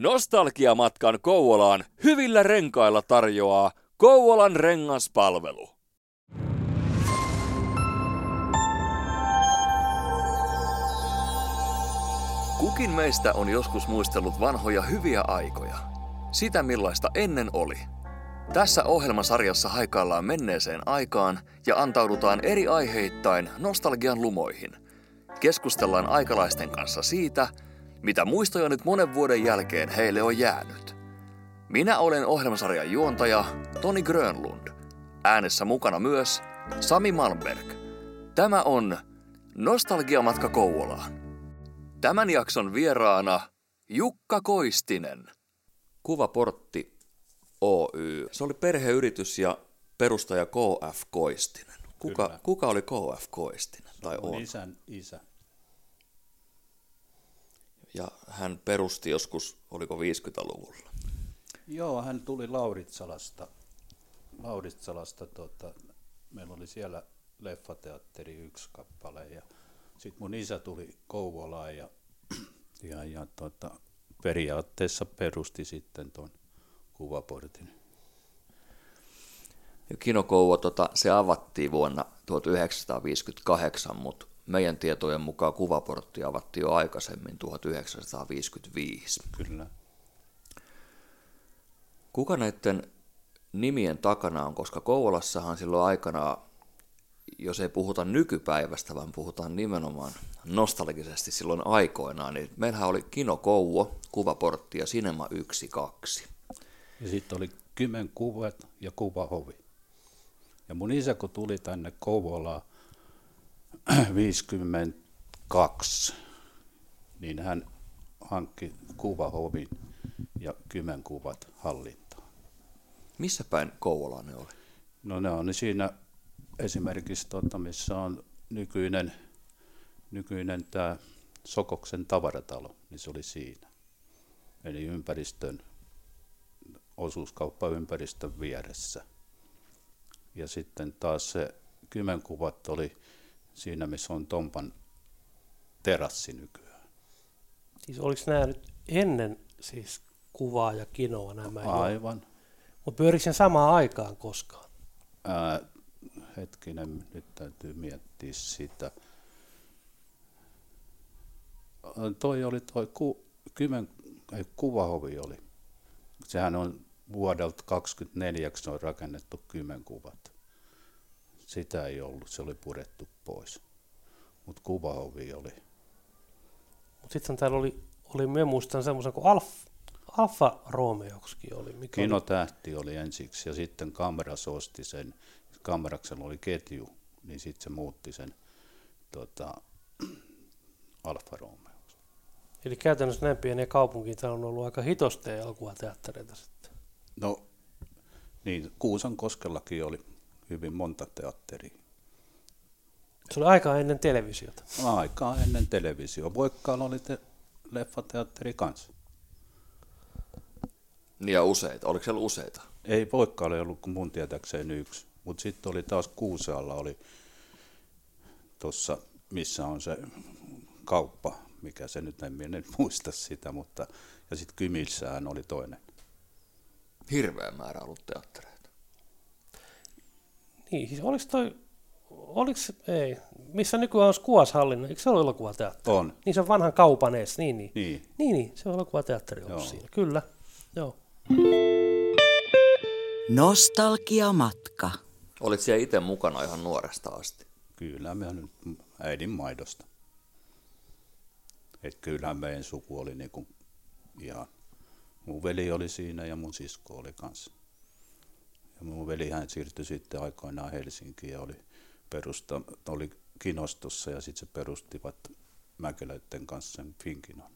Nostalgiamatkan Kouvolaan hyvillä renkailla tarjoaa Kouvolan rengaspalvelu. Kukin meistä on joskus muistellut vanhoja hyviä aikoja. Sitä millaista ennen oli. Tässä ohjelmasarjassa haikaillaan menneeseen aikaan ja antaudutaan eri aiheittain nostalgian lumoihin. Keskustellaan aikalaisten kanssa siitä, mitä muistoja nyt monen vuoden jälkeen heille on jäänyt. Minä olen ohjelmasarjan juontaja Toni Grönlund. Äänessä mukana myös Sami Malmberg. Tämä on Nostalgiamatka Kouvolaan. Tämän jakson vieraana Jukka Koistinen. Kuvaportti Oy. Se oli perheyritys ja perustaja KF Koistinen. Kuka oli KF Koistinen? Tai on? Isän isä. Ja hän perusti joskus, oliko 50-luvulla? Joo, hän tuli Lauritsalasta. Meillä oli siellä leffateatteri yksi kappale ja sitten mun isä tuli Kouvolaan ja periaatteessa perusti sitten tuon Kuvaportin. Kino Kouvo, se avattiin vuonna 1958, mutta meidän tietojen mukaan Kuvaportti avattiin jo aikaisemmin 1955. Kyllä. Kuka näiden nimien takana on, koska Kouvolassahan silloin aikanaan, jos ei puhuta nykypäivästä, vaan puhutaan nimenomaan nostalgisesti silloin aikoinaan, niin meillähän oli Kino Kouvo, Kuvaportti ja Cinema 1-2. Ja sitten oli Kymen Kuvat ja Kuvahovi. Ja mun isä, kun tuli tänne Kouvolaan 52, niin hän hankki Kuvahovin ja Kymen Kuvat hallintaan. Missä päin Kouvolaa ne oli? No ne on siinä esimerkiksi, missä on nykyinen tämä Sokoksen tavaratalo, niin se oli siinä. Eli ympäristön, osuuskauppaympäristön vieressä. Ja sitten taas se Kymen Kuvat oli siinä, missä on Tompan terassi nykyään. Siis oliko nämä nyt ennen siis Kuvaa ja Kinoa nämä? Aivan. Mutta pyörikö sen samaan aikaan koskaan? Hetkinen, nyt täytyy miettiä sitä. Toi oli Kuvahovi oli. Sehän on vuodelta 1924, kun on rakennettu Kymen Kuvat. Sitä ei ollut, se oli purettu pois. Mutta Kuvahovi oli. Mutta sitten täällä oli me muistan semmoisen kuin Alfa Romeoksikin oli. Kinotähti oli ensiksi ja sitten Kameras osti sen. Kameraksella oli ketju, niin sitten se muutti sen Alfa Romeoksi. Eli käytännössä näin pieniä kaupunkiin täällä on ollut aika hitosti elokuvateattereita sitten. No niin, Kuusankoskellakin oli hyvin monta teatteria. Se oli aikaa ennen televisiota. Aikaa ennen televisiota. Voikkaalla oli leffateatteri kanssa. Niin ja useita. Oliko siellä useita? Ei Voikkaalla ollut kuin mun tietääkseen yksi. Mutta sitten oli taas Kuusaalla oli tuossa, missä on se kauppa, mikä se nyt en muista sitä, mutta ja sitten Kymilsään oli toinen. Hirveä määrä ollut teattereita. Niin, siis missä nykyään olisi Kuas-hallinta, eikö se ole elokuvateatteri? On. Niin se on vanhan kaupan ees, niin, se on elokuvateatteri ollut siinä, kyllä, joo. Nostalgiamatka. Olit siellä itse mukana ihan nuoresta asti? Kyllä, minä nyt äidin maidosta. Et kyllähän meidän suku oli niinku ihan, mun veli oli siinä ja mun sisko oli kanssa. Ja mun velihän siirtyi sitten aikoinaan Helsinkiin ja oli Kinostossa ja sitten se perustivat Mäkeläiden kanssa Finnkinon.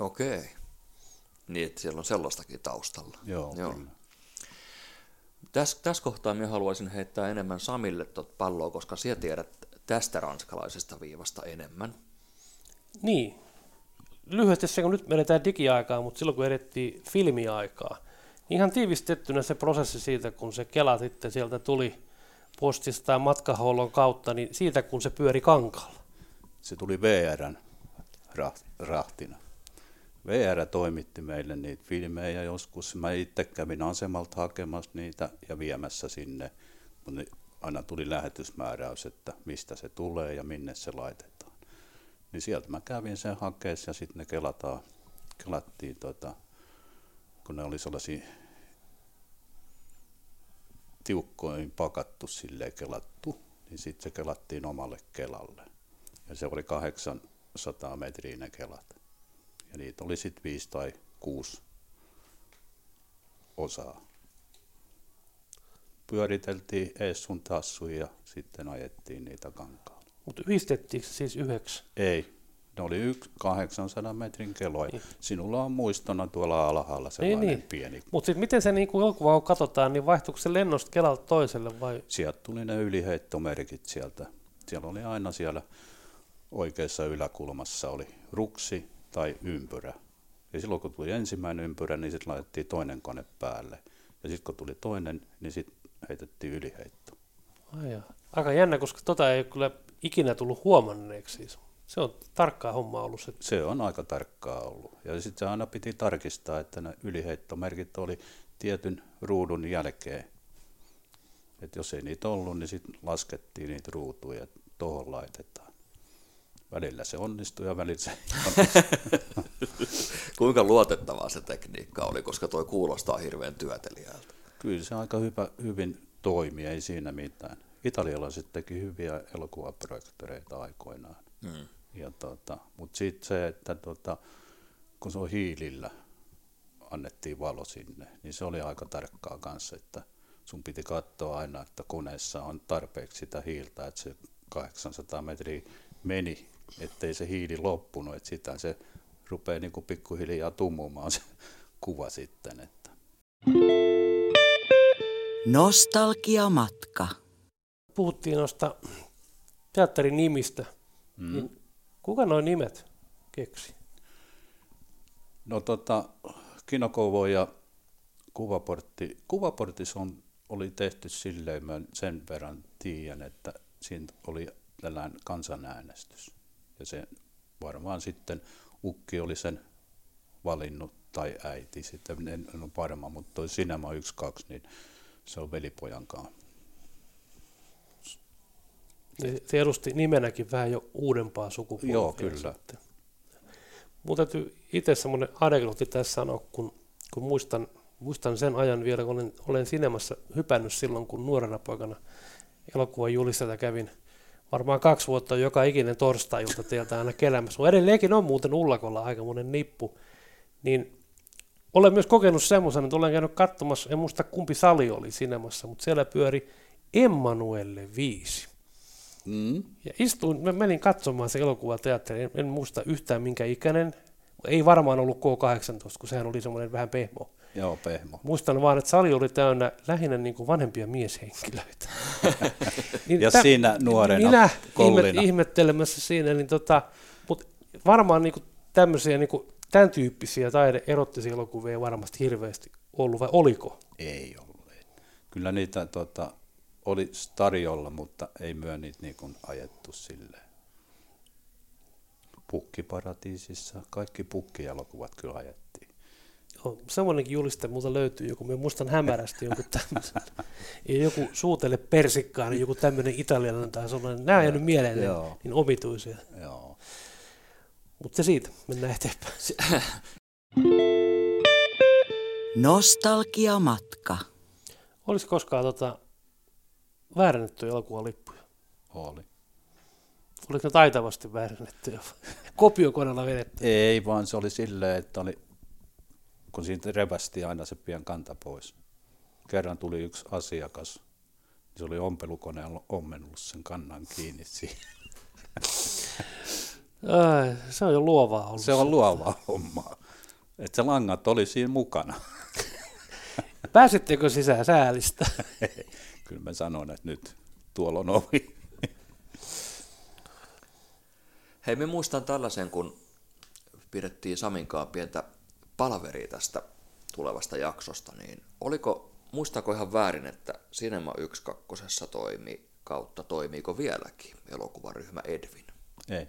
Okei. Niin, että siellä on sellaistakin taustalla. Joo. Kyllä. Tässä kohtaa minä haluaisin heittää enemmän Samille palloa, koska sinä tiedät tästä ranskalaisesta viivasta enemmän. Niin. Lyhyesti se, kun nyt menetään digiaikaa, mutta silloin kun edettiin filmiaikaa, niin ihan tiivistettynä se prosessi siitä, kun se kela sitten sieltä tuli postista tai matkahuollon kautta, niin siitä kun se pyöri kankaalla. Se tuli VR:n rahtina. VR toimitti meille niitä filmejä joskus. Mä itse kävin asemalta hakemassa niitä ja viemässä sinne, kun aina tuli lähetysmääräys, että mistä se tulee ja minne se laitetaan. Niin sieltä mä kävin sen hakeessa ja sitten ne kelattiin, kun ne oli sellaisia tiukkoin pakattu, silleen kelattu, niin sitten se kelattiin omalle kelalle. Ja se oli 800 metriä ne kelat. Ja niitä oli sitten 5 tai 6 osaa. Pyöriteltiin ees sun tassuja ja sitten ajettiin niitä kankaan. Mutta yhdistettiinkö se siis 9? Ei. Ne oli 800 metrin keloja. Niin. Sinulla on muistona tuolla alhaalla sellainen niin. pieni. Mutta sitten miten se niin elokuva katsotaan, niin vaihtuuko se lennosta kelalta toiselle vai? Sieltä tuli ne yliheittomerkit sieltä. Siellä oli aina siellä oikeassa yläkulmassa oli ruksi tai ympyrä. Ja silloin kun tuli ensimmäinen ympyrä, niin sitten laitettiin toinen kone päälle. Ja sitten kun tuli toinen, niin sitten heitettiin yliheitto. Ai aika jännä, koska ei kyllä ikinä tullut huomanneeksi siis. Se on tarkkaa hommaa ollut. Se on aika tarkkaa ollut. Ja sitten se aina piti tarkistaa, että ne yliheittomerkit oli tietyn ruudun jälkeen. Et jos ei niitä ollut, niin sitten laskettiin niitä ruutuja, että tuohon laitetaan. Välillä se onnistuu ja välillä se Kuinka luotettavaa se tekniikka oli, koska toi kuulostaa hirveän työtelijältä? Kyllä se aika hyvin toimi, ei siinä mitään. Italialaiset teki hyviä elokuvaprojektoreita aikoinaan. Mm. Mutta sitten se, että kun se on hiilillä, annettiin valo sinne, niin se oli aika tarkkaa kanssa, että sun piti katsoa aina, että koneessa on tarpeeksi sitä hiiltä, että se 800 metriä meni, ettei se hiili loppunut, että sitä se rupeaa niinku pikkuhiljaa tumumaan se kuva sitten. Että. Nostalgiamatka. Puhuttiin noista teatterin nimistä. Mm. Kuka nuo nimet keksi? No Kino Kouvo ja Kuvaportti. Kuvaportissa oli tehty silleen, mä sen verran tiedän, että siinä oli tällainen kansanäänestys. Ja se varmaan sitten ukki oli sen valinnut tai äiti, sitten en ole varma, mutta toi Cinema 1-2, niin se on velipojan kanssa. Se edusti nimenäkin vähän jo uudempaa sukupolvia. Joo, kyllä. Mun täytyy itse semmoinen anekdootti tässä sanoa, kun muistan sen ajan vielä, kun olen Cinemassa hypännyt silloin, kun nuorena poikana elokuvan julistelta kävin. Varmaan 2 vuotta joka ikinen torstai-ilta teiltä aina kelämässä. Mun edelleenkin on muuten ullakolla aikamoinen nippu. Niin olen myös kokenut semmoisen, että olen käynyt katsomassa, en muista kumpi sali oli Cinemassa, mutta siellä pyöri Emmanuelle 5. Mm. Ja mä menin katsomaan se elokuvateatteri, en muista yhtään minkä ikäinen, ei varmaan ollut K-18, kun sehän oli semmoinen vähän pehmo. Joo, pehmo. Muistan vaan, että sali oli täynnä lähinnä niin kuin vanhempia mieshenkilöitä. Niin ja siinä nuorena minä koulina. Ihmettelemässä siinä, niin mutta varmaan niin kuin tämmöisiä, niin kuin tämän tyyppisiä taide-erottisia elokuvia ei varmasti hirveästi ollut, vai oliko? Ei ollut. Kyllä niitä oli tarjolla, mutta ei myö niitä niin kuin ajettu silleen. Pukkiparatiisissa kaikki pukkielokuvat kyllä ajettiin. Joo, semmoinenkin juliste multa löytyy joku, mä muistan hämärästi joku tämmöisen. Joku suutele persikkaan, niin joku tämmöinen italialainen tai sellainen, nämä on jäänyt mieleen, niin omituisia. Mutta se siitä, mennään eteenpäin. Nostalgiamatka. Olisi koskaan väärennettyjä elokuvalippuja? Oli. Oliko ne taitavasti väärennettyjä? Kopiokoneella vedettyjä? Ei, vaan se oli silleen, että kun siitä revästi aina se pian kanta pois. Kerran tuli yksi asiakas, niin se oli ompelukoneella ommennut sen kannan kiinni siihen. Se on jo luovaa ollut. Se on luovaa hommaa. Että se langat oli siinä mukana. Pääsittekö sisään säälistä? Kyllä mä sanon, että nyt tuolla on ovi. Hei, mä muistan tällaisen, kun pidettiin Saminkaan pientä palaveria tästä tulevasta jaksosta, niin muistaako ihan väärin, että Cinema 1-2 toimiiko vieläkin elokuvaryhmä Edvin? Ei.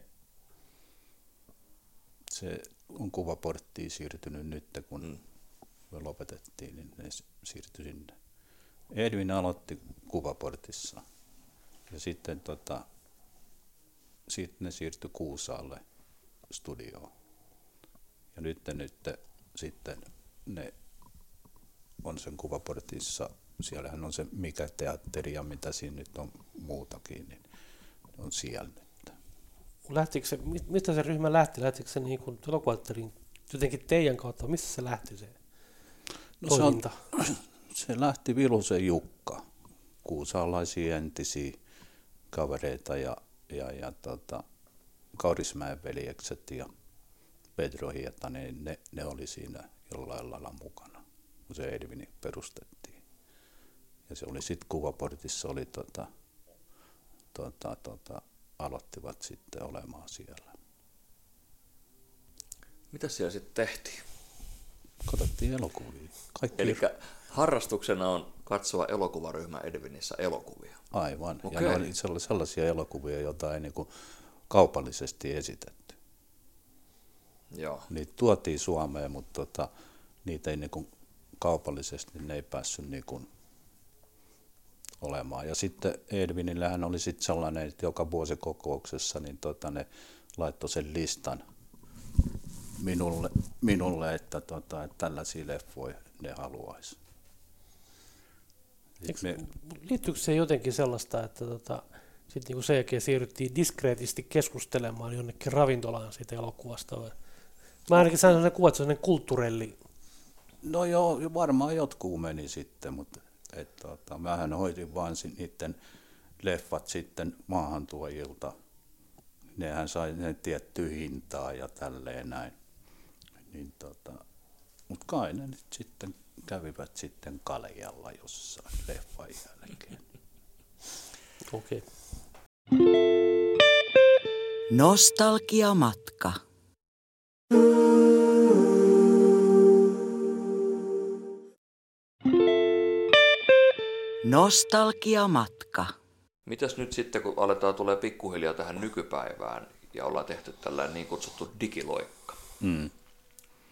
Se on Kuvaporttiin siirtynyt nyt, kun me lopetettiin, niin ne siirtyi sinne. Edvin aloitti Kuvaportissa ja sitten sitten ne siirtyi Kuusaalle studioon. Ja nyt sitten ne on sen Kuvaportissa, siellähän on se mikä teatteri ja mitä siinä nyt on muutakin, niin on siellä nyt. Lähtikö se, mistä se ryhmä lähti? Lähtikö se niin kuin elokuvateatteriin jotenkin teidän kautta? Mistä se lähti se toiminta? No se lähti Viluse Jukka, kuusaalaisia entisiä kavereita ja Kaurismäen veljekset ja Pedro Hietanen, ne oli siinä jollain lailla mukana, kun se Edvini perustettiin. Ja se oli sitten Kuvaportissa oli aloittivat sitten olemaan siellä. Mitä siellä sitten tehtiin? Katsottiin elokuvia. Elikkä harrastuksena on katsoa elokuvaryhmä Edvinissä elokuvia. Aivan. Okay. Ja ne oli sellaisia elokuvia, joita ei niin kuin kaupallisesti esitetty. Joo. Niitä tuotiin Suomeen, mutta niitä ei niin kuin kaupallisesti, ne ei päässyt niin kuin olemaan. Ja sitten Edvinillähän oli sitten sellainen, että joka vuosikokouksessa niin ne laittoi sen listan minulle että tällaisia leffoja ne haluaisi. Liittyykö se jotenkin sellaista, että sitten niin sen jälkeen siirryttiin diskreetisti keskustelemaan jonnekin ravintolaan siitä elokuvasta? Vai? Mä ainakin sain sellainen kuva, että se on sellainen kulttuurelli. No joo, varmaan jotkut meni sitten, mutta mähän hoitin vain niiden leffat sitten maahantuojilta. Nehän sai ne tiettyä hintaa ja tälleen näin. Niin, mut kai ne nyt sitten kävivät sitten kaljalla jossain leffan jälkeen. Okei. Okay. Nostalgiamatka. Nostalgiamatka. Mitäs nyt sitten, kun aletaan tulee pikkuhiljaa tähän nykypäivään ja ollaan tehty tällainen niin kutsuttu digiloikka,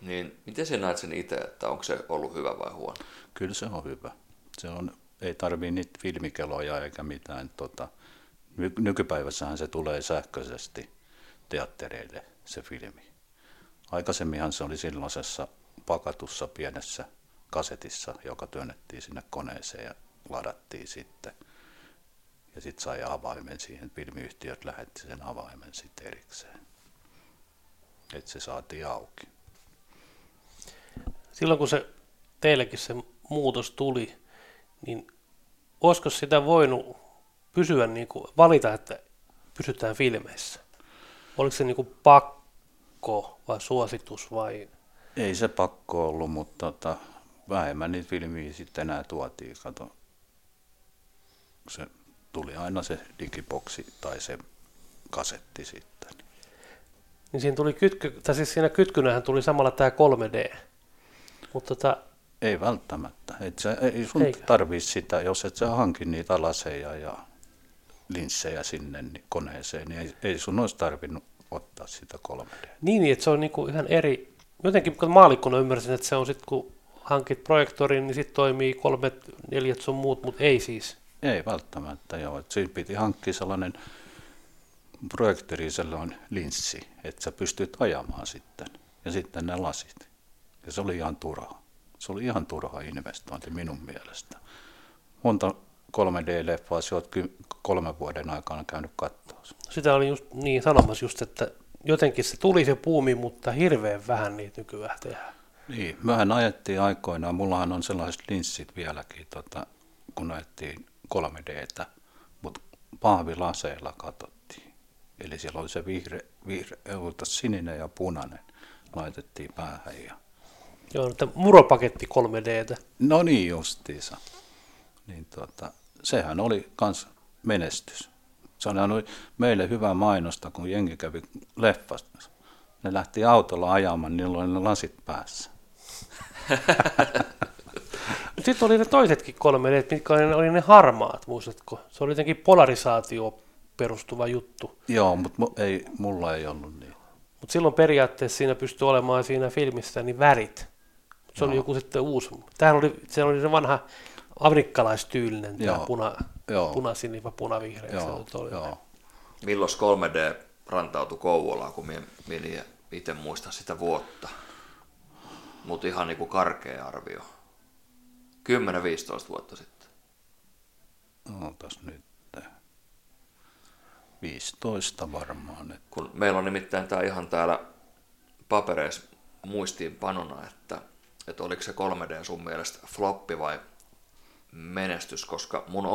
niin miten sä näet sen itse, että onko se ollut hyvä vai huono? Kyllä se on hyvä. Se on, ei tarvii niitä filmikeloja eikä mitään. Nykypäivässähän se tulee sähköisesti teattereille, se filmi. Aikaisemminhan se oli silloisessa pakatussa pienessä kasetissa, joka työnnettiin sinne koneeseen ja ladattiin sitten. Ja sitten sai avaimen siihen, filmiyhtiöt lähetti sen avaimen sitten erikseen, että se saatiin auki. Silloin kun se teillekin se muutos tuli, niin olisiko sitä voinut pysyä, niin kuin, valita, että pysytään filmeissä? Oliko se niin kuin pakko vai suositus vai? Ei se pakko ollut, mutta vähemmän niitä filmiä sitten enää tuotiin. Kato, se tuli aina se digiboksi tai se kasetti sitten. Niin siinä tuli siinä kytkynähän tuli samalla tämä 3D. Mutta ei välttämättä. Ei sun tarvii sitä, jos et sä hanki niitä laseja ja linssejä sinne koneeseen, niin ei sun olisi tarvinnut ottaa sitä 3D. Niin, että se on niinku ihan eri. Jotenkin maallikkona ymmärsin, että se on sitten, kun hankit projektorin, niin sitten toimii 3/4 sun muut, mutta ei siis. Ei välttämättä, joo. Et siinä piti hankkia sellainen projektori, sellainen linssi, että sä pystyt ajamaan sitten. Ja sitten ne lasit. Ja se oli ihan turhaa. Se oli ihan turha investointi minun mielestä. Monta 3D-leffaa sä oot 3 vuoden aikana käynyt katsoa. Sitä oli just niin sanomassa just, että jotenkin se tuli se puumi, mutta hirveän vähän niitä nykyään tehdään. Niin, mehän ajettiin aikoinaan, mullahan on sellaiset linssit vieläkin, kun ajettiin 3Dtä, mutta pahvilaseilla katsottiin. Eli siellä oli se sininen ja punainen, laitettiin päähän ja joo, että muropaketti 3Dtä. No niin justiinsa. Niin, sehän oli kans menestys. Sehän oli meille hyvä mainosta, kun jengi kävi leffasta. Ne lähti autolla ajamaan, niillä oli ne lasit päässä. Sitten oli ne toisetkin 3D:t, mitkä oli ne harmaat, muistatko? Se oli jotenkin polarisaatioon perustuva juttu. Joo, mutta mulla ei ollut niin. Mutta silloin periaatteessa siinä pystyy olemaan siinä filmissä niin värit. Se oli joku sitten uusi. Tämähän oli, se oli se vanha amerikkalaistyylinen, tämä punasinipä, punavihreä. Milloin 3D rantautui Kouvolaan, kun minä itse muistan sitä vuotta? Mutta ihan niinku karkea arvio. 10-15 vuotta sitten. Ootas nyt. 15 varmaan. Kun meillä on nimittäin tämä ihan täällä papereissa muistiinpanona, että oliko se 3D sun mielestä floppi vai menestys, koska mun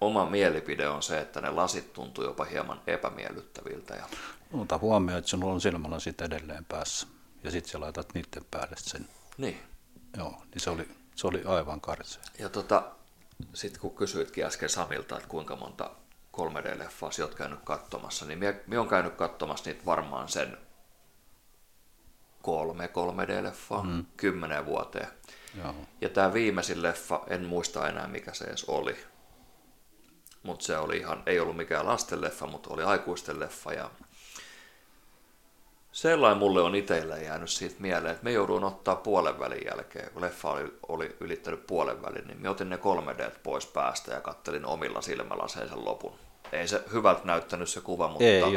oma mielipide on se, että ne lasit tuntuu jopa hieman epämiellyttäviltä. Ja... Ota huomioon, että sinulla on silmälasit edelleen päässä ja sitten sä laitat niiden päälle sen. Niin. Joo, niin se oli aivan karsea. Ja sitten kun kysyitkin äsken Samilta, että kuinka monta 3D-leffaa sä oot käynyt katsomassa, niin minä olen käynyt katsomassa niitä varmaan sen 3 3D-leffaa 10 vuoteen. Joo. Ja tämä viimeisin leffa, en muista enää mikä se edes oli, mutta se oli ihan, ei ollut mikään lasten leffa, mutta oli aikuisten leffa. Ja sellainen mulle on itsellä jäänyt siitä mieleen, että me jouduin ottaa puolen välin jälkeen, kun leffa oli ylittänyt puolen välin, niin me otin ne 3D:t pois päästä ja kattelin omilla silmälaseilla sen lopun. Ei se hyvältä näyttänyt se kuva, mutta ei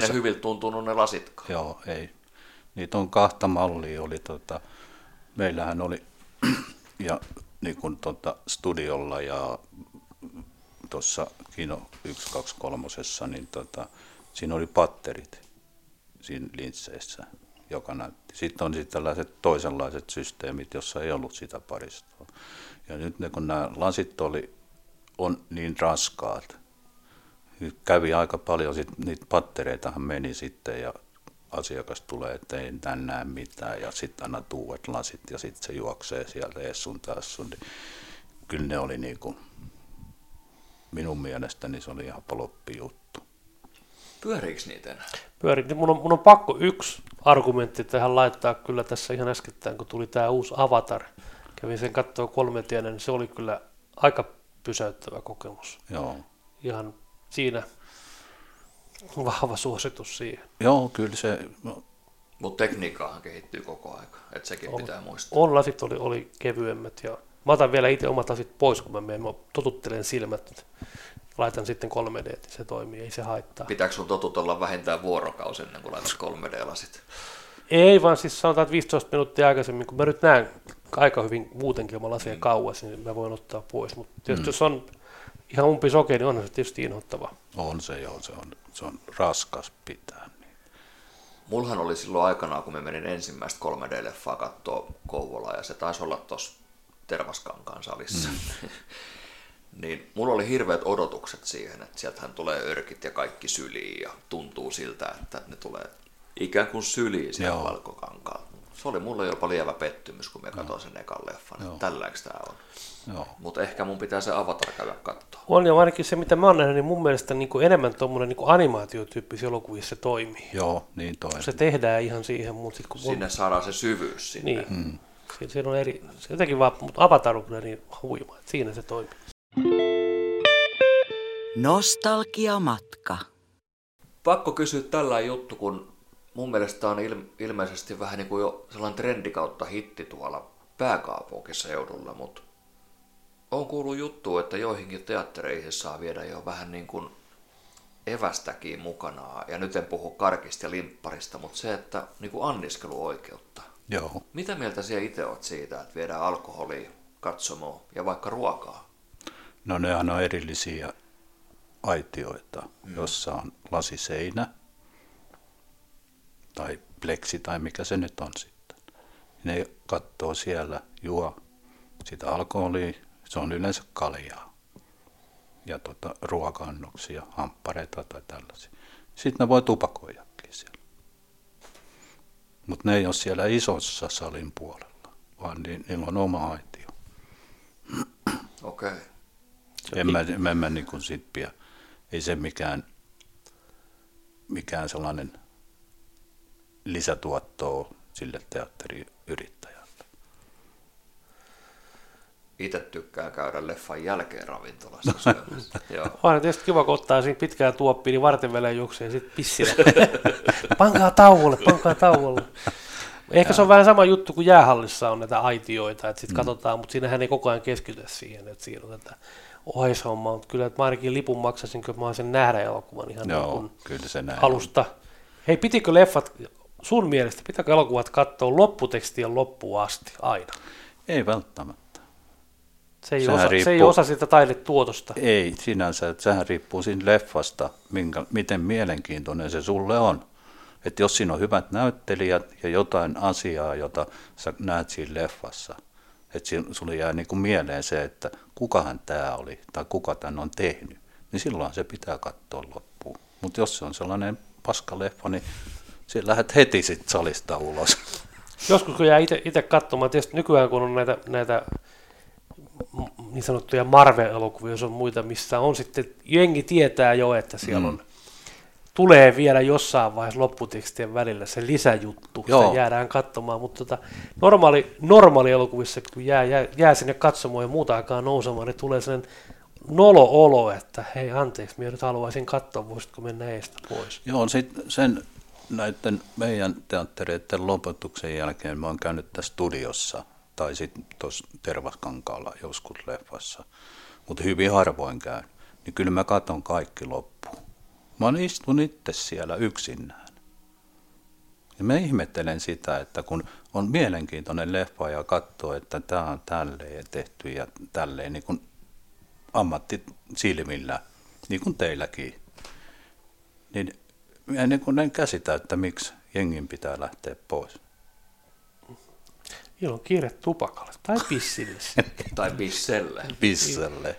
ne hyviltä tuntunut ne lasitkaan. Joo, ei. Niitä on kahta mallia. Oli, meillähän oli ja, niin kuin, studiolla ja tuossa Kino 1-2-3, niin siinä oli patterit. Siinä linsseissä, joka näytti. Sitten on tällaiset toisenlaiset systeemit, jossa ei ollut sitä paristoa. Ja nyt kun nämä lasit on niin raskaat, nyt kävi aika paljon, niitä pattereitahan meni sitten ja asiakas tulee, että ei näe mitään ja sitten aina uudet lasit ja sitten se juoksee sieltä essun tassun. Niin kyllä ne oli minun mielestäni se oli ihan paloppijuttu. Pyöriikö niitä enää? Pyöriikö? Mun on pakko yksi argumentti tähän laittaa kyllä tässä ihan äskettäin, kun tuli tämä uusi Avatar. Kävin sen katsoa 3D:nä, niin se oli kyllä aika pysäyttävä kokemus. Joo. Ihan siinä vahva suositus siihen. Joo, kyllä se... No. Mutta tekniikkahan kehittyy koko aika, että sekin pitää muistaa. Lasit oli kevyemmät ja mä otan vielä itse omat lasit pois, kun mä totuttelen silmät. Laitan sitten 3D, niin se toimii, ei se haittaa. Pitääkö sun totutella vähintään vuorokausi ennen kuin laitat 3D-lasit? Ei, vaan siis sanotaan, että 15 minuuttia aikaisemmin, kun mä nyt näen aika hyvin muutenkin oman lasia kauas, niin mä voin ottaa pois. Mutta tietysti jos on ihan umpisokea, niin onhan se tietysti inhottavaa. On se joo, se on raskas pitää. Niin. Mullahan oli silloin aikanaan, kun mä menin ensimmäistä 3D-leffaa katsoa Kouvolaa, ja se taisi olla tuossa Tervaskankaan salissa. Niin mulla oli hirveät odotukset siihen, että sieltähän tulee örkit ja kaikki syliin ja tuntuu siltä, että ne tulee ikään kuin syliin siellä valkokankaan. Se oli mulle jopa lievä pettymys, kun me katsoin sen ekan leffan. Tällääks tää on? Mutta ehkä mun pitää se Avatar käydä katsoa. On ja ainakin se, mitä mä oon nähnyt, niin mun mielestä niinku enemmän tuommoinen niinku animaatiotyyppisissä elokuvissa se toimii. Joo, niin toimii. Se tehdään ihan siihen. Sinne saadaan se syvyys sinne. Niin. Siinä on eri, se jotenkin vaan, mutta Avatar on kyllä niin huima, että siinä se toimii. Nostalgiamatka. Pakko kysyä tällainen juttu, kun mun mielestä on ilmeisesti vähän niin kuin jo sellainen trendi kautta hitti tuolla pääkaupunkiseudulla, mutta on kuullut juttua, että joihinkin teattereihin saa viedä jo vähän niin kuin evästäkin mukanaan. Ja nyt en puhu karkista ja limpparista, mutta se, että niin kuin anniskeluoikeutta. Joo. Mitä mieltä sinä itse olet siitä, että viedään alkoholia, katsomoa ja vaikka ruokaa? No nehän on erillisiä aitioita, jossa on lasiseinä tai pleksi tai mikä se nyt on sitten. Ne katsoo siellä, juo sitä alkoholia, se on yleensä kaljaa ja ruoka-annoksia, hamppareita tai tällaisia. Sitten ne voi tupakoidakin siellä. Mutta ne ei ole siellä isossa salin puolella, vaan niillä on oma aitio. Okei. Okay. En mä niin kuin sit pidä. Ei se mikään sellainen lisätuotto sille teatteriyrittäjälle. itse tykkään käydä leffan jälkeen ravintolassa syömässä. Aina tietysti kiva, kun ottaa siinä pitkään tuoppiin, niin varten välein juoksee ja sitten pissillä. pankaa tauolle. Ehkä se on vähän sama juttu kuin jäähallissa on näitä aitioita, että sitten katsotaan, mutta siinähän ei koko ajan keskitytä siihen, että siinä on tätä oheishommaa, mutta kyllä, että mä ainakin lipun maksasin, kun mä oon sen nähdä elokuvan ihan alusta. Hei, pitikö leffat, sun mielestä, pitääkö elokuvat katsoa lopputekstien loppuun asti aina? Ei välttämättä. Se ei osa sitä taidetuotosta. Ei sinänsä, että sehän riippuu siinä leffasta, miten mielenkiintoinen se sulle on. Että jos siinä on hyvät näyttelijät ja jotain asiaa, jota sä näet siinä leffassa, että sulle jää niin kuin mieleen se, että kukahan tämä oli tai kuka tämän on tehnyt, niin silloin se pitää katsoa loppuun. Mutta jos se on sellainen paskaleffa, niin siinä lähdet heti sit salista ulos. Joskus kun jää itse katsomaan, tietysti nykyään kun on näitä niin sanottuja Marvel-elokuvia, jos on muita, missä on sitten, jengi tietää jo, että siellä on. Tulee vielä jossain vaiheessa lopputekstien välillä se lisäjuttu, sitä jäädään katsomaan, mutta normaali elokuvissa, kun jää sinne katsomaan ja muuta aikaa nousemaan, niin tulee sellainen nolo-olo, että hei anteeksi, minä nyt haluaisin katsoa, voisitko mennä eestä pois. Joo, sitten sen näiden meidän teattereiden lopetuksen jälkeen mä oon käynyt tässä studiossa tai sitten tuossa Tervaskankaalla joskus leffassa, mutta hyvin harvoin käyn, niin kyllä mä katson kaikki loppuun. Mä istun itse siellä yksinään. Ja mä ihmettelen sitä, että kun on mielenkiintoinen leffa ja katsoo, että tämä on tälleen ja tehty ja tälleen niin kuin ammattisilmillä, niin kuin teilläkin, niin mä en käsitä, että miksi jengin pitää lähteä pois. Joo, kiire tupakalle tai pissille. Tai bisselle.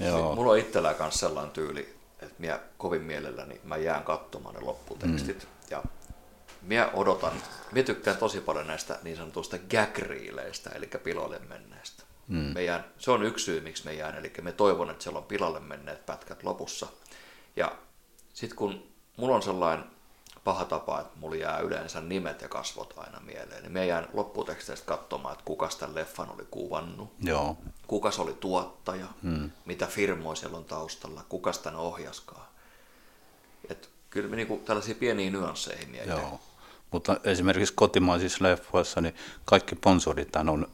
Joo. Mulla on itsellään kanssa sellainen tyyli. Et minä kovin mielelläni mä jään katsomaan ne lopputekstit ja minä odotan, minä tykkään tosi paljon näistä niin sanotuista gag-riileistä, eli pilalle menneistä. Se on yksi syy, miksi me jään, eli me toivon, että siellä on pilalle menneet pätkät lopussa. Ja sitten kun mulla on sellainen paha tapa, että mulla jää yleensä nimet ja kasvot aina mieleen, niin minä jään lopputeksteistä katsomaan, että kuka tämän leffan oli kuvannut, kuka se oli tuottaja, mitä firmoja siellä on taustalla, kuka sitä ohjaskaa. Et kyllä me niinku tällaisia pieniä nyansseja mietin. Joo, mutta esimerkiksi kotimaisissa leffoissa niin kaikki sponsorit on,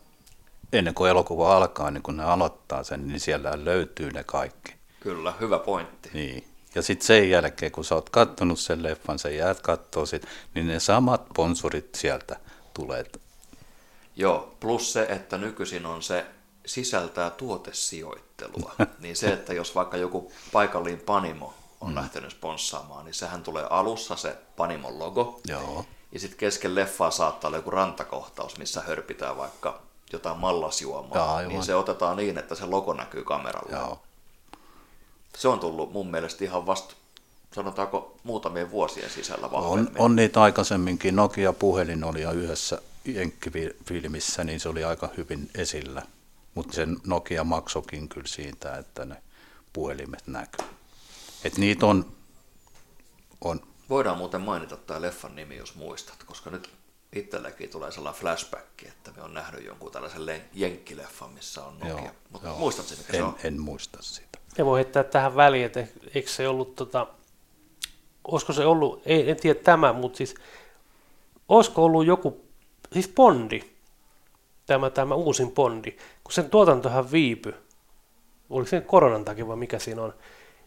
ennen kuin elokuva alkaa, niin kun ne aloittaa sen, niin siellä löytyy ne kaikki. Kyllä, hyvä pointti. Niin. Ja sitten sen jälkeen, kun sä oot kattonut sen leffan, sä jäät kattoo sit, niin ne samat sponsorit sieltä tulee. Joo, plus se, että nykyisin on se sisältää tuotesijoittelua. Niin se, että jos vaikka joku paikallinen panimo on lähtenyt sponssaamaan, niin sehän tulee alussa se panimon logo. Joo. Ja sitten kesken leffaa saattaa olla joku rantakohtaus, missä hörpitää vaikka jotain mallasjuomaa. Jaa, niin se otetaan niin, että se logo näkyy kameralla. Joo. Se on tullut mun mielestä ihan vasta, sanotaanko, muutamien vuosien sisällä vahvemmin. On niitä aikaisemminkin. Nokia-puhelin oli jo yhdessä jenkkifilmissä, niin se oli aika hyvin esillä. Mutta sen Nokia maksokin kyllä siitä, että ne puhelimet näkyy. Että niitä on. Voidaan muuten mainita tämä leffan nimi, jos muistat, koska nyt itselläkin tulee sellainen flashback, että me on nähnyt jonkun tällaisen jenkkileffan, missä on Nokia. Mutta muistat se, mikä se on? En muista sitä. Ja voi heittää tähän väliin, että eikö se ollut, olisiko se ollut, en tiedä tämä, mutta siis olisiko ollut joku, siis Bondi, tämä uusin Bondi, kun sen tuotantohan viipy, oliko se koronan takia vai mikä siinä on,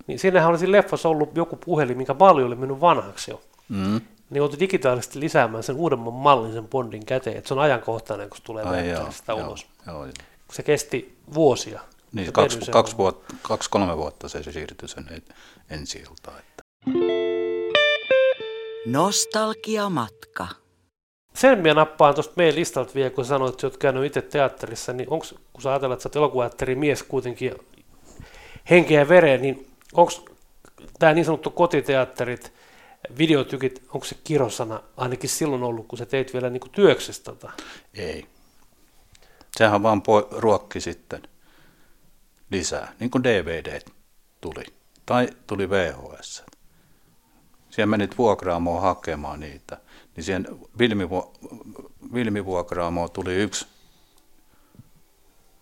niin siinähän oli siinä leffassa ollut joku puhelin, mikä paljon oli mennyt vanhaksi jo, niin joutui digitaalisesti lisäämään sen uudemman mallin sen Bondin käteen, että se on ajankohtainen, kun se tulee sitä ulos. Joo. Se kesti vuosia. Niin, 2-3 vuotta se siirtyi sen ensi iltaan. Nostalgiamatka. Sen minä nappaan tuosta meidän listalta vielä, kun sanoit, että olet käynyt itse teatterissa, niin onko, kun sä ajatellaan, että sä olet elokuvateatterimies kuitenkin henkeä ja vereen, niin onko tämä niin sanottu kotiteatterit, videotykit, onko se kirosana ainakin silloin ollut, kun sä teit vielä niin kuin työksesi ? Ei. Sehän vaan ruokki sitten. Lisää, niin kuin DVD tuli, tai tuli VHS. Siellä menit vuokraamoon hakemaan niitä, niin siihen filmivuokraamoon tuli yksi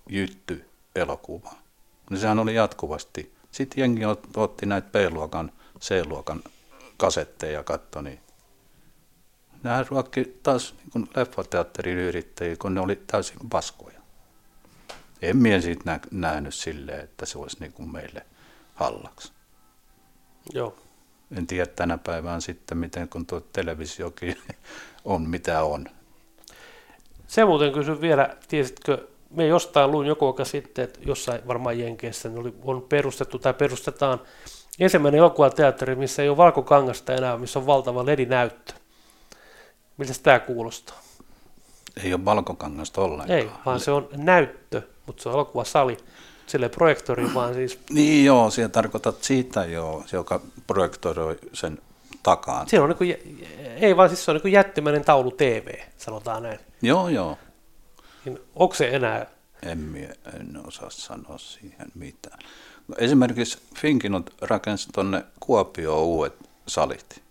jytty elokuva. No sehän oli jatkuvasti. Sitten jengi otti näitä B-luokan, C-luokan kasetteja ja katsoi niin. Nämä ruokki taas niin leffateatterin yrittäjiä, kun ne oli täysin paskoja. En minä siitä nähnyt silleen, että se olisi niin kuin meille hallaksi. Joo. En tiedä tänä päivään sitten, miten kun tuo televisiokin on, mitä on. Se muuten kysyn vielä, tiesitkö, minä jostain luin joku aika sitten, että jossain varmaan Jenkeissä niin on perustettu tai perustetaan ensimmäinen elokuvateatteri, missä ei ole valkokangasta enää, missä on valtava ledinäyttö. Miltä tämä kuulostaa? Ei ole valkokangasta ollenkaan. Ei, vaan se on näyttö, mutta se on elokuvasali. Sille projektoriin vaan siis. Niin joo, siellä tarkoitat siitä joo, joka projektoroi sen takaan. Siinä on niin kuin, ei vaan siis se on niin kuin jättimäinen taulu TV, sanotaan näin. Joo joo. Niin, onko se enää? En osaa sanoa siihen mitään. No, esimerkiksi Finnkino rakensi tuonne Kuopioon uudet salit,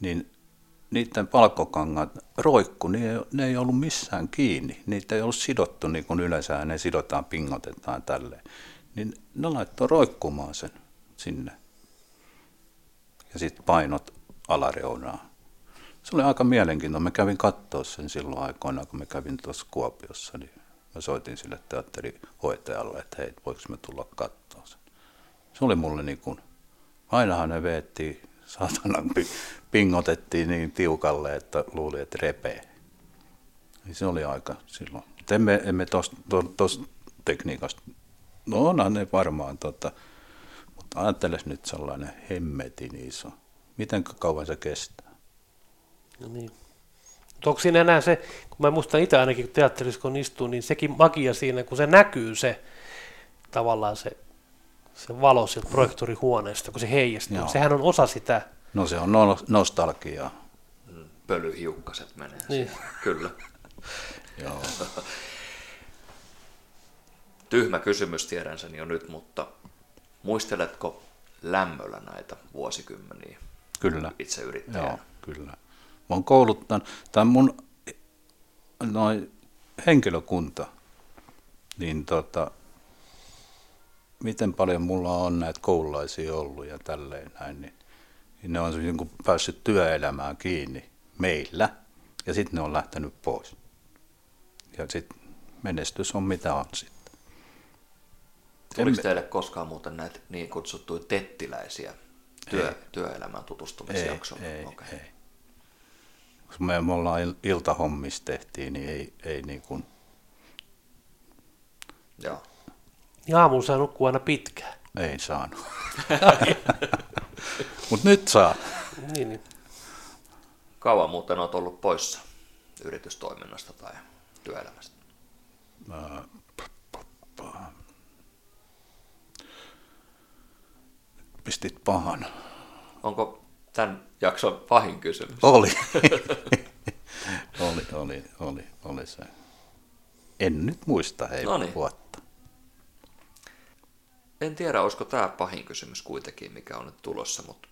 niin niiden palkkokangat roikku, ne ei ollut missään kiinni. Niitä ei ollut sidottu niin kuin yleensä, ne sidotaan, pingotetaan tälleen. Niin ne laittoi roikkumaan sen sinne. Ja sitten painot alareunaan. Se oli aika mielenkiintoinen. Mä kävin katsoa sen silloin aikoinaan, kun mä kävin tuossa Kuopiossa. Niin mä soitin sille teatterihoitajalle, että hei, voiko mä tulla katsoa sen. Se oli mulle niin kuin, ainahan ne veettiin. Saatanan pingotettiin niin tiukalle, että luuli, että repee. Se oli aika silloin. Emme tuosta tekniikasta, no onhan ne varmaan, mutta ajatteles nyt sellainen hemmetin iso. Miten kauan se kestää? No niin. Onko siinä enää se, kun mä muistan itse ainakin, kun teatterissa kun istuu, niin sekin magia siinä, kun se näkyy se tavallaan se valo sieltä projektorihuoneesta, kun se heijastuu. Joo. Sehän on osa sitä. No se on nostalgiaa. Pölyhiukkaset menee niin. Kyllä. Joo. Tyhmä kysymys, tiedän sen jo nyt, mutta muisteletko lämmöllä näitä vuosikymmeniä? Kyllä. Itse yrittäjänä. Joo, kyllä. Mä oon kouluttanut, tai mun henkilökunta, niin miten paljon mulla on näitä koululaisia ollut ja tälleen näin, niin ne on niin kuin päässyt työelämään kiinni meillä, ja sitten ne on lähtenyt pois. Ja sitten menestys on mitä on sitten. Tuliko teille koskaan muuten näitä niin kutsuttuja tettiläisiä työelämään tutustumisjaksoja? Ei, okay. Ei. Kun me ollaan iltahommissa tehtiin, niin ei niin kuin. Joo. Ja aamulla saa nukkua aina pitkään. Ei saanut. Mutta nyt saa. Niin. Kauan muuten olet ollut poissa yritystoiminnasta tai työelämästä? Pistit pahan. Onko tämän jakson pahin kysymys? Oli. Oli se. En nyt muista vuotta. En tiedä, olisiko tämä pahin kysymys kuitenkin, mikä on nyt tulossa, mutta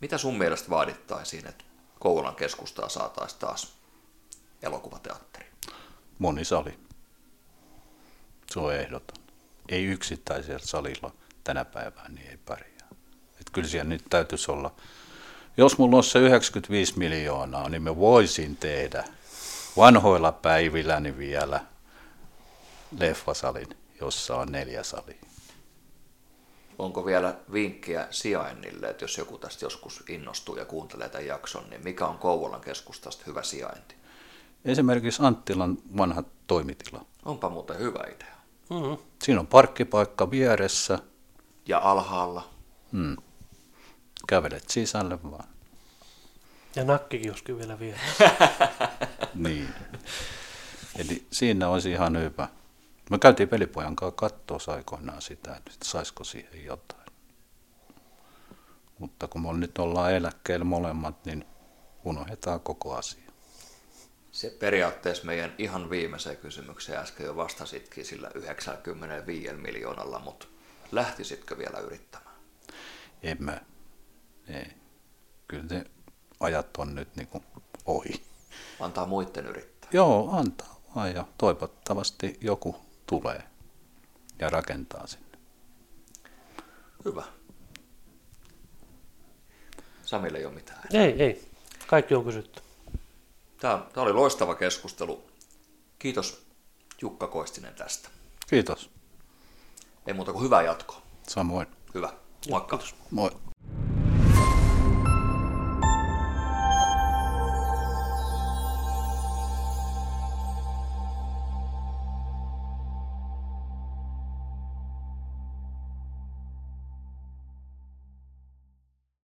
mitä sun mielestä vaadittaisiin, että Kouvolan keskustaa saataisiin taas elokuvateatteri? Monisali. Se on ehdoton. Ei yksittäisellä salilla tänä päivänä niin ei pärjää. Et kyllä siellä nyt täytyisi olla, jos mulla on se 95 miljoonaa, niin me voisin tehdä vanhoilla päivilläni vielä leffasalin, jossa on 4 salia. Onko vielä vinkkiä sijainnille, että jos joku tästä joskus innostuu ja kuuntelee tämän jakson, niin mikä on Kouvolan keskustasta hyvä sijainti? Esimerkiksi Anttilan vanha toimitila. Onpa muuten hyvä idea. Mm-hmm. Siinä on parkkipaikka vieressä. Ja alhaalla. Mm. Kävelet sisälle vaan. Ja nakkikioski vielä vieressä. Niin. Eli siinä olisi ihan hyvä. Me käytiin pelipojan kanssa katsoa aikoinaan sitä, että saisiko siihen jotain. Mutta kun me nyt ollaan eläkkeellä molemmat, niin unohdetaan koko asia. Se periaatteessa meidän ihan viimeiseen kysymykseen äsken jo vastasitkin sillä 95 miljoonalla, mutta lähtisitkö vielä yrittämään? Ei. Kyllä ne ajat on nyt niin kuin ohi. Antaa muiden yrittää. Joo, antaa. ja toivottavasti joku tulee ja rakentaa sinne. Hyvä. Samille ei ole mitään. Ei. Kaikki on kysytty. Tämä oli loistava keskustelu. Kiitos Jukka Koistinen tästä. Kiitos. Ei muuta kuin hyvää jatkoa. Samoin. Hyvä. Moikka. Kiitos. Moi.